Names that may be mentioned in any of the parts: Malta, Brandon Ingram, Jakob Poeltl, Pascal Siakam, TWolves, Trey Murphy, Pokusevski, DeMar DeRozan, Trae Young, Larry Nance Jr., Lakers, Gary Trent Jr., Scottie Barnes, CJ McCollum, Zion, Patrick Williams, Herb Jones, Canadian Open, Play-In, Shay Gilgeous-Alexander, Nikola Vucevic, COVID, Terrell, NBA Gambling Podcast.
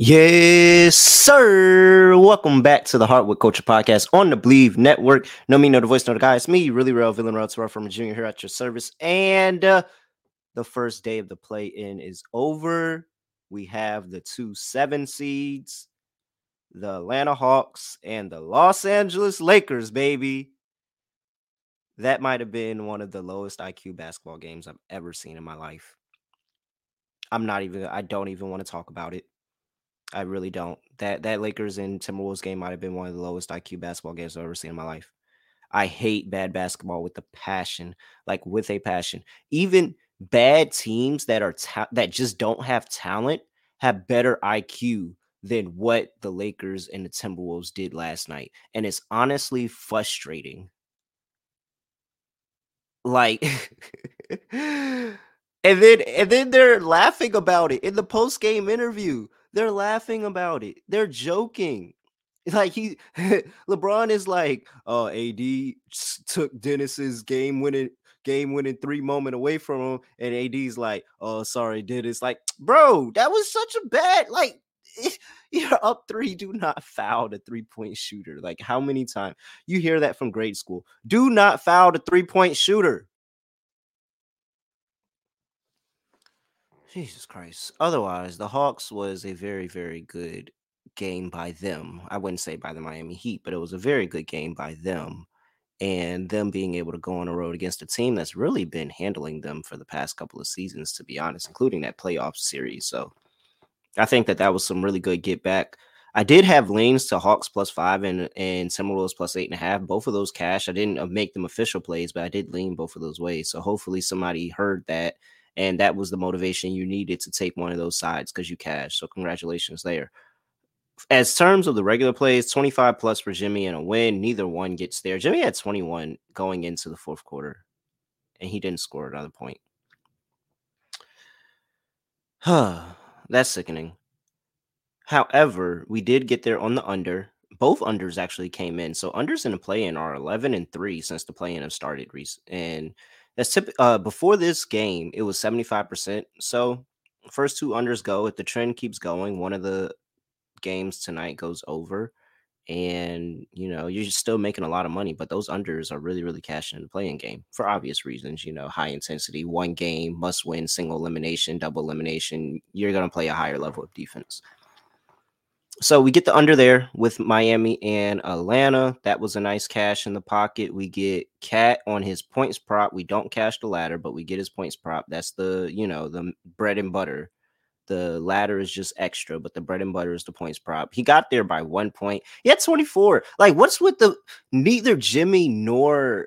Yes, sir. Welcome back to the Hardwood Culture Podcast on the Believe Network. Know me, know the voice, know the guy. It's me, really real villain, real Terrell from Jr. here at your service. And the first day of the play-in is over. We have the 2-7 seeds, the Atlanta Hawks, and the Los Angeles Lakers, baby. That might have been one of the lowest IQ basketball games I've ever seen in my life. I don't even want to talk about it. I really don't. That Lakers and Timberwolves game might have been one of the lowest IQ basketball games I've ever seen in my life. I hate bad basketball with a passion, Even bad teams that are that just don't have talent have better IQ than what the Lakers and the Timberwolves did last night, and it's honestly frustrating. And then they're laughing about it in the post-game interview. They're laughing about it. They're joking. LeBron is like, "Oh, AD took Dennis's game-winning three-moment away from him," and AD's like, "Oh, sorry, Dennis." Like, bro, that was such a bad. Like, you're up three. Do not foul the three-point shooter. Like, how many times you hear that from grade school? Do not foul the three-point shooter. Jesus Christ. Otherwise, the Hawks was a very, very good game by them. I wouldn't say by the Miami Heat, but it was a very good game by them. And them being able to go on the road against a team that's really been handling them for the past couple of seasons, to be honest, including that playoff series. So I think that was some really good get back. I did have leans to Hawks +5 and Timberwolves +8.5. Both of those cash. I didn't make them official plays, but I did lean both of those ways. So hopefully somebody heard that. And that was the motivation you needed to take one of those sides because you cashed. So congratulations there. As terms of the regular plays, 25 plus for Jimmy and a win. Neither one gets there. Jimmy had 21 going into the fourth quarter, and he didn't score another point. That's sickening. However, we did get there on the under. Both unders actually came in. So unders in the play-in are 11-3 since the play-in have started and that's before this game, it was 75%. So first two unders go. If the trend keeps going, one of the games tonight goes over. And, you're just still making a lot of money. But those unders are really, really cashing in the play-in game for obvious reasons. High intensity, one game, must win, single elimination, double elimination. You're going to play a higher level of defense. So we get the under there with Miami and Atlanta. That was a nice cash in the pocket. We get Cat on his points prop. We don't cash the ladder, but we get his points prop. That's the bread and butter. The ladder is just extra, but the bread and butter is the points prop. He got there by 1 point. He had 24. What's with neither Jimmy nor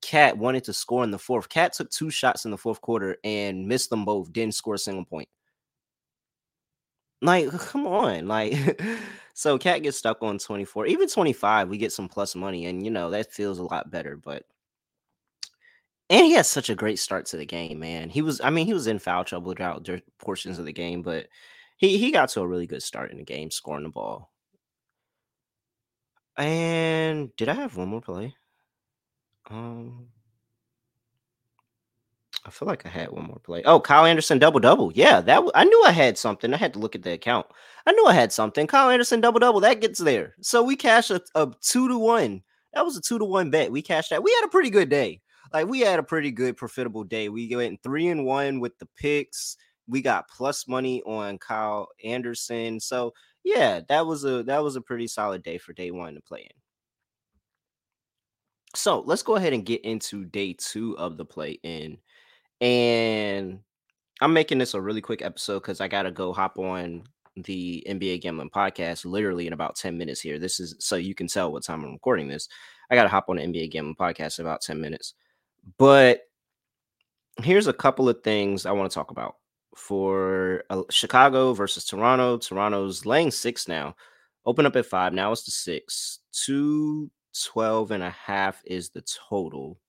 Cat wanted to score in the fourth. Cat took two shots in the fourth quarter and missed them both. Didn't score a single point. Come on. So Cat gets stuck on 24. Even 25, we get some plus money, and, that feels a lot better. And he had such a great start to the game, man. He was in foul trouble throughout portions of the game, but he got to a really good start in the game, scoring the ball. And did I have one more play? I feel like I had one more play. Oh, Kyle Anderson double-double. Yeah, I knew I had something. I had to look at the account. I knew I had something. Kyle Anderson double-double. That gets there. So we cashed a 2-1. That was a 2-1 bet. We cashed that. We had a pretty good day. We had a pretty good profitable day. We went 3-1 with the picks. We got plus money on Kyle Anderson. So, yeah, that was a pretty solid day for day one to play in. So let's go ahead and get into day two of the play-in. And I'm making this a really quick episode because I got to go hop on the NBA Gambling Podcast literally in about 10 minutes here. This is so you can tell what time I'm recording this. I got to hop on the NBA Gambling Podcast in about 10 minutes. But here's a couple of things I want to talk about for Chicago versus Toronto. Toronto's laying 6 now. Open up at 5. Now it's to 6. 212.5 is the total.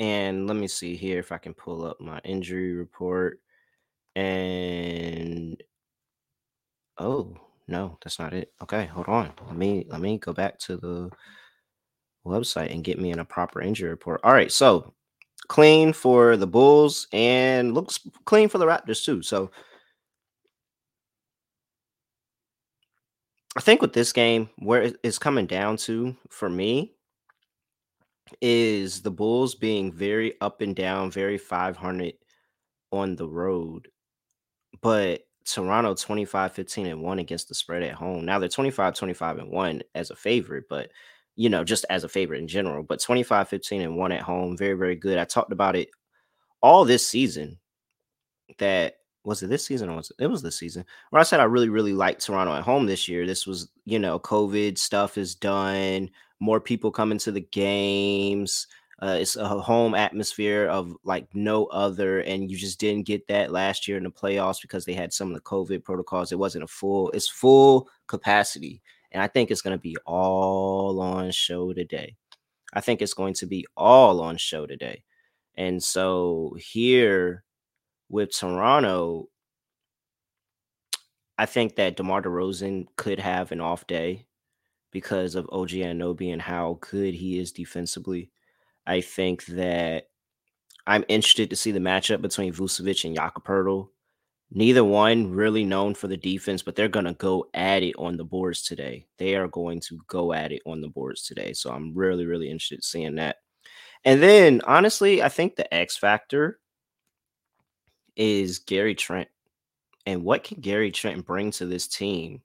And let me see here if I can pull up my injury report. And oh no, that's not it. Okay, hold on. Let me go back to the website and get me in a proper injury report. All right, so clean for the Bulls and looks clean for the Raptors too. So I think with this game, where it's coming down to for me is the Bulls being very up and down, very 500 on the road. But Toronto 25-15-1 against the spread at home. Now they're 25-25-1 as a favorite, but you know, just as a favorite in general, but 25-15-1 at home. Very, very good. I talked about it all this season. That was it this season? Or was it was this season where I said, I really, really like Toronto at home this year. This was, you know, COVID stuff is done. More people coming to the games. It's a home atmosphere of like no other. And you just didn't get that last year in the playoffs because they had some of the COVID protocols. It wasn't it's full capacity. And I think it's going to be all on show today. I think it's going to be all on show today. And so here with Toronto, I think that DeMar DeRozan could have an off day because of OG Anunoby and how good he is defensively. I think that I'm interested to see the matchup between Vucevic and Jakob Poeltl. Neither one really known for the defense, but they're going to go at it on the boards today. They are going to go at it on the boards today. So I'm really, really interested in seeing that. And then, honestly, I think the X factor is Gary Trent. And what can Gary Trent bring to this team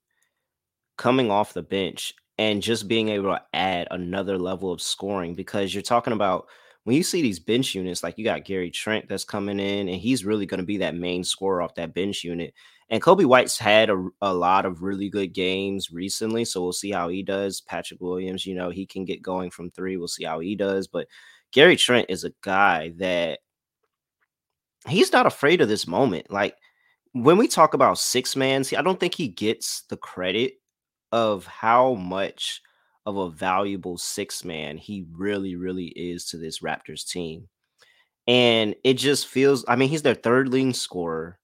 coming off the bench and just being able to add another level of scoring? Because you're talking about, when you see these bench units, like you got Gary Trent that's coming in, and he's really going to be that main scorer off that bench unit. And Kobe White's had a lot of really good games recently, so we'll see how he does. Patrick Williams, you know, he can get going from three. We'll see how he does. But Gary Trent is a guy that he's not afraid of this moment. Like, when we talk about six man, I don't think he gets the credit of how much of a valuable six man he really, really is to this Raptors team. And it just feels, I mean, he's their third leading scorer.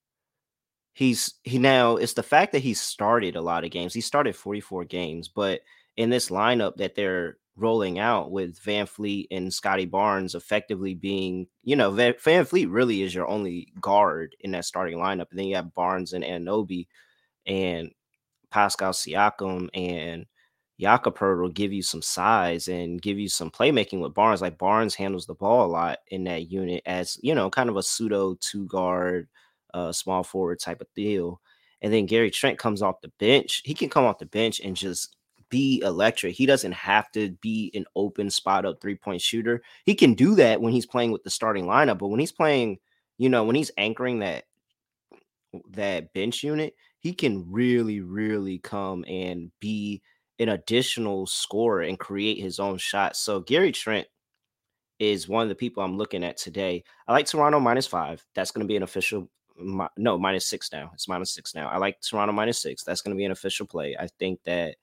Now it's the fact that he started a lot of games. He started 44 games, but in this lineup that they're rolling out with Van Fleet and Scottie Barnes effectively being, you know, Van Fleet really is your only guard in that starting lineup. And then you have Barnes and Anunoby and Pascal Siakam and Jakob Poeltl will give you some size and give you some playmaking with Barnes. Like, Barnes handles the ball a lot in that unit as, you know, kind of a pseudo two-guard, small forward type of deal. And then Gary Trent comes off the bench. He can come off the bench and just be electric. He doesn't have to be an open spot-up three-point shooter. He can do that when he's playing with the starting lineup, but when he's playing, you know, when he's anchoring that bench unit, he can really, really come and be an additional scorer and create his own shot. So Gary Trent is one of the people I'm looking at today. I like Toronto -5. That's going to be an official. -6 now. It's -6 now. I like Toronto -6. That's going to be an official play. I think that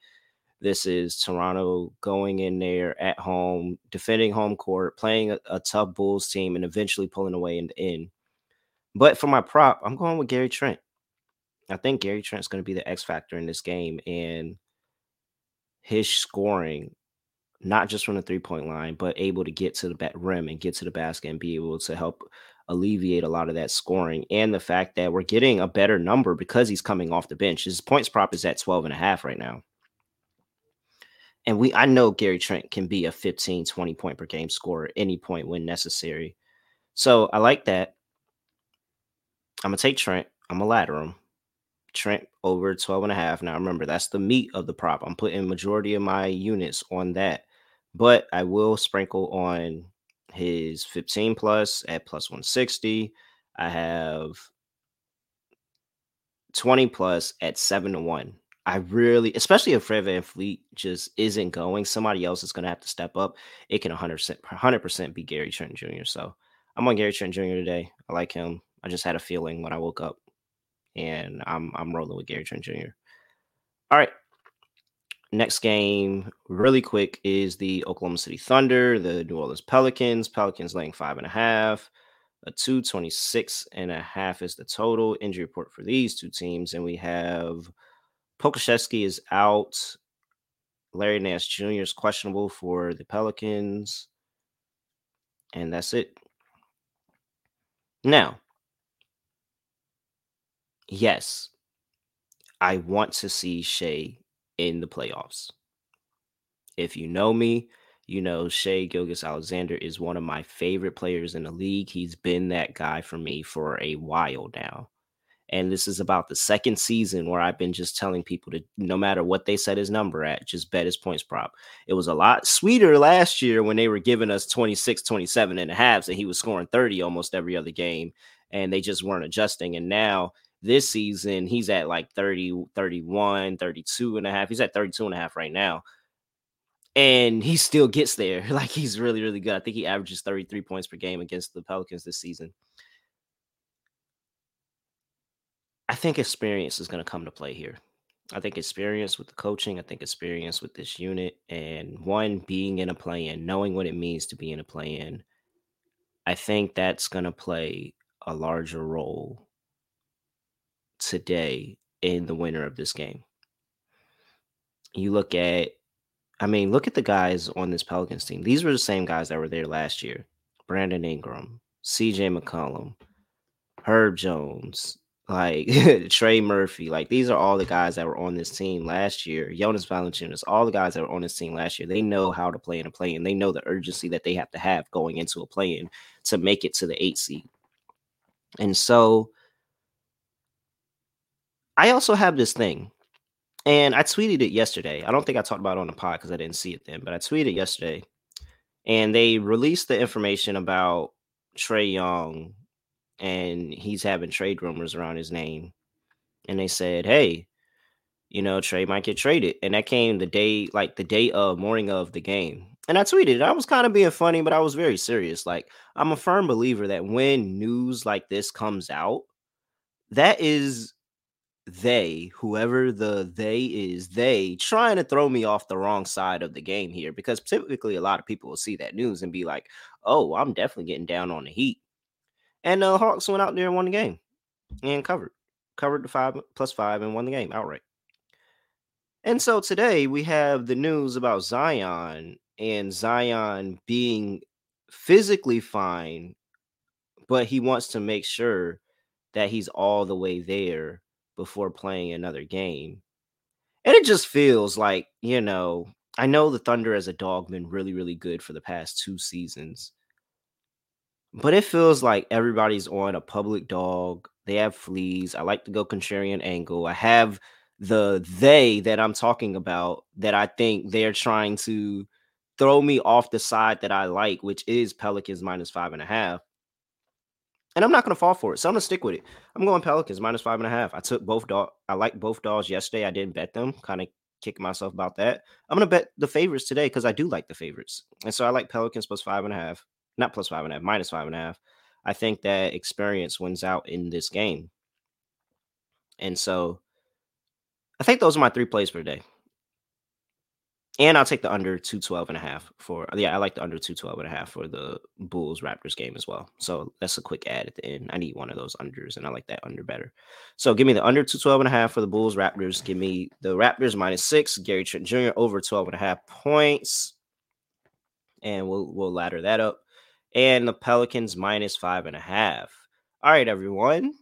this is Toronto going in there at home, defending home court, playing a tough Bulls team, and eventually pulling away in the end. But for my prop, I'm going with Gary Trent. I think Gary Trent's going to be the X factor in this game. And his scoring, not just from the three-point line, but able to get to the rim and get to the basket and be able to help alleviate a lot of that scoring. And the fact that we're getting a better number because he's coming off the bench. His points prop is at 12.5 right now. And I know Gary Trent can be a 15, 20 point per game scorer at any point when necessary. So I like that. I'm going to take Trent. I'm going to ladder him. Trent over 12.5. Now, remember, that's the meat of the prop. I'm putting majority of my units on that, but I will sprinkle on his 15 plus at +160. I have 20 plus at 7-1. I really, especially if Fred Van Fleet just isn't going, somebody else is going to have to step up. It can 100% be Gary Trent Jr. So I'm on Gary Trent Jr. today. I like him. I just had a feeling when I woke up. And I'm rolling with Gary Trent Jr. All right. Next game, really quick, is the Oklahoma City Thunder, the New Orleans Pelicans. Pelicans laying 5.5. A 226.5 is the total injury report for these two teams. And we have Pokusevski is out. Larry Nance Jr. is questionable for the Pelicans. And that's it. Now, yes, I want to see Shay in the playoffs. If you know me, you know Shay Gilgeous-Alexander is one of my favorite players in the league. He's been that guy for me for a while now. And this is about the second season where I've been just telling people to, no matter what they set his number at, just bet his points prop. It was a lot sweeter last year when they were giving us 26, 27 and a halves, and he was scoring 30 almost every other game, and they just weren't adjusting. And now this season, he's at like 30, 31, 32 and a half. He's at 32 and a half right now. And he still gets there. Like, he's really, really good. I think he averages 33 points per game against the Pelicans this season. I think experience is going to come to play here. I think experience with the coaching. I think experience with this unit. And one, being in a play-in, knowing what it means to be in a play-in. I think that's going to play a larger role today in the winner of this game. You look at, look at the guys on this Pelicans team. These were the same guys that were there last year. Brandon Ingram, CJ McCollum, Herb Jones, like Trey Murphy. Like, these are all the guys that were on this team last year. Jonas Valanciunas, all the guys that were on this team last year. They know how to play in a play-in. They know the urgency that they have to have going into a play-in to make it to the 8th seed. And so I also have this thing. And I tweeted it yesterday. I don't think I talked about it on the pod because I didn't see it then, but I tweeted yesterday. And they released the information about Trae Young, and he's having trade rumors around his name. And they said, hey, Trae might get traded. And that came morning of the game. And I tweeted, I was kind of being funny, but I was very serious. Like, I'm a firm believer that when news like this comes out, that is... they trying to throw me off the wrong side of the game here, because typically a lot of people will see that news and be like, oh, I'm definitely getting down on the Heat. And the Hawks went out there and won the game and covered the 5+5 and won the game outright. And so today we have the news about Zion, and Zion being physically fine, but he wants to make sure that he's all the way there before playing another game. And it just feels like, I know the Thunder as a dog been really, really good for the past two seasons, but it feels like everybody's on a public dog. They have fleas. I like to go contrarian angle. I have they that I'm talking about that I think they're trying to throw me off the side that I like, which is Pelicans -5.5. And I'm not going to fall for it, so I'm going to stick with it. I'm going Pelicans -5.5. I took both dogs. I liked both dogs yesterday. I didn't bet them. Kind of kicking myself about that. I'm going to bet the favorites today because I do like the favorites. And so I like Pelicans +5.5. Not +5.5, -5.5. I think that experience wins out in this game. And so I think those are my three plays for today. And I'll take the under 212.5 I like the under 212.5 for the Bulls-Raptors game as well. So that's a quick add at the end. I need one of those unders, and I like that under better. So give me the under 212.5 for the Bulls-Raptors. Give me the Raptors -6, Gary Trent Jr. over 12.5 points. And we'll ladder that up. And the Pelicans -5.5. All right, everyone.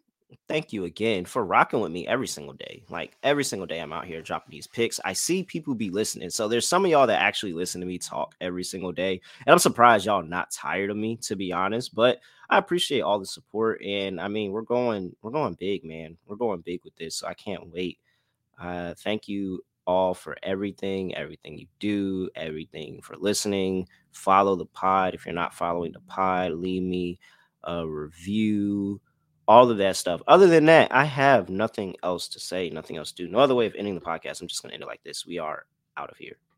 Thank you again for rocking with me every single day. Like, every single day I'm out here dropping these picks. I see people be listening. So there's some of y'all that actually listen to me talk every single day. And I'm surprised y'all not tired of me, to be honest. But I appreciate all the support. And, we're going big, man. We're going big with this. So I can't wait. Thank you all for everything you do, everything for listening. Follow the pod. If you're not following the pod, leave me a review. All of that stuff. Other than that, I have nothing else to say, nothing else to do. No other way of ending the podcast. I'm just going to end it like this. We are out of here.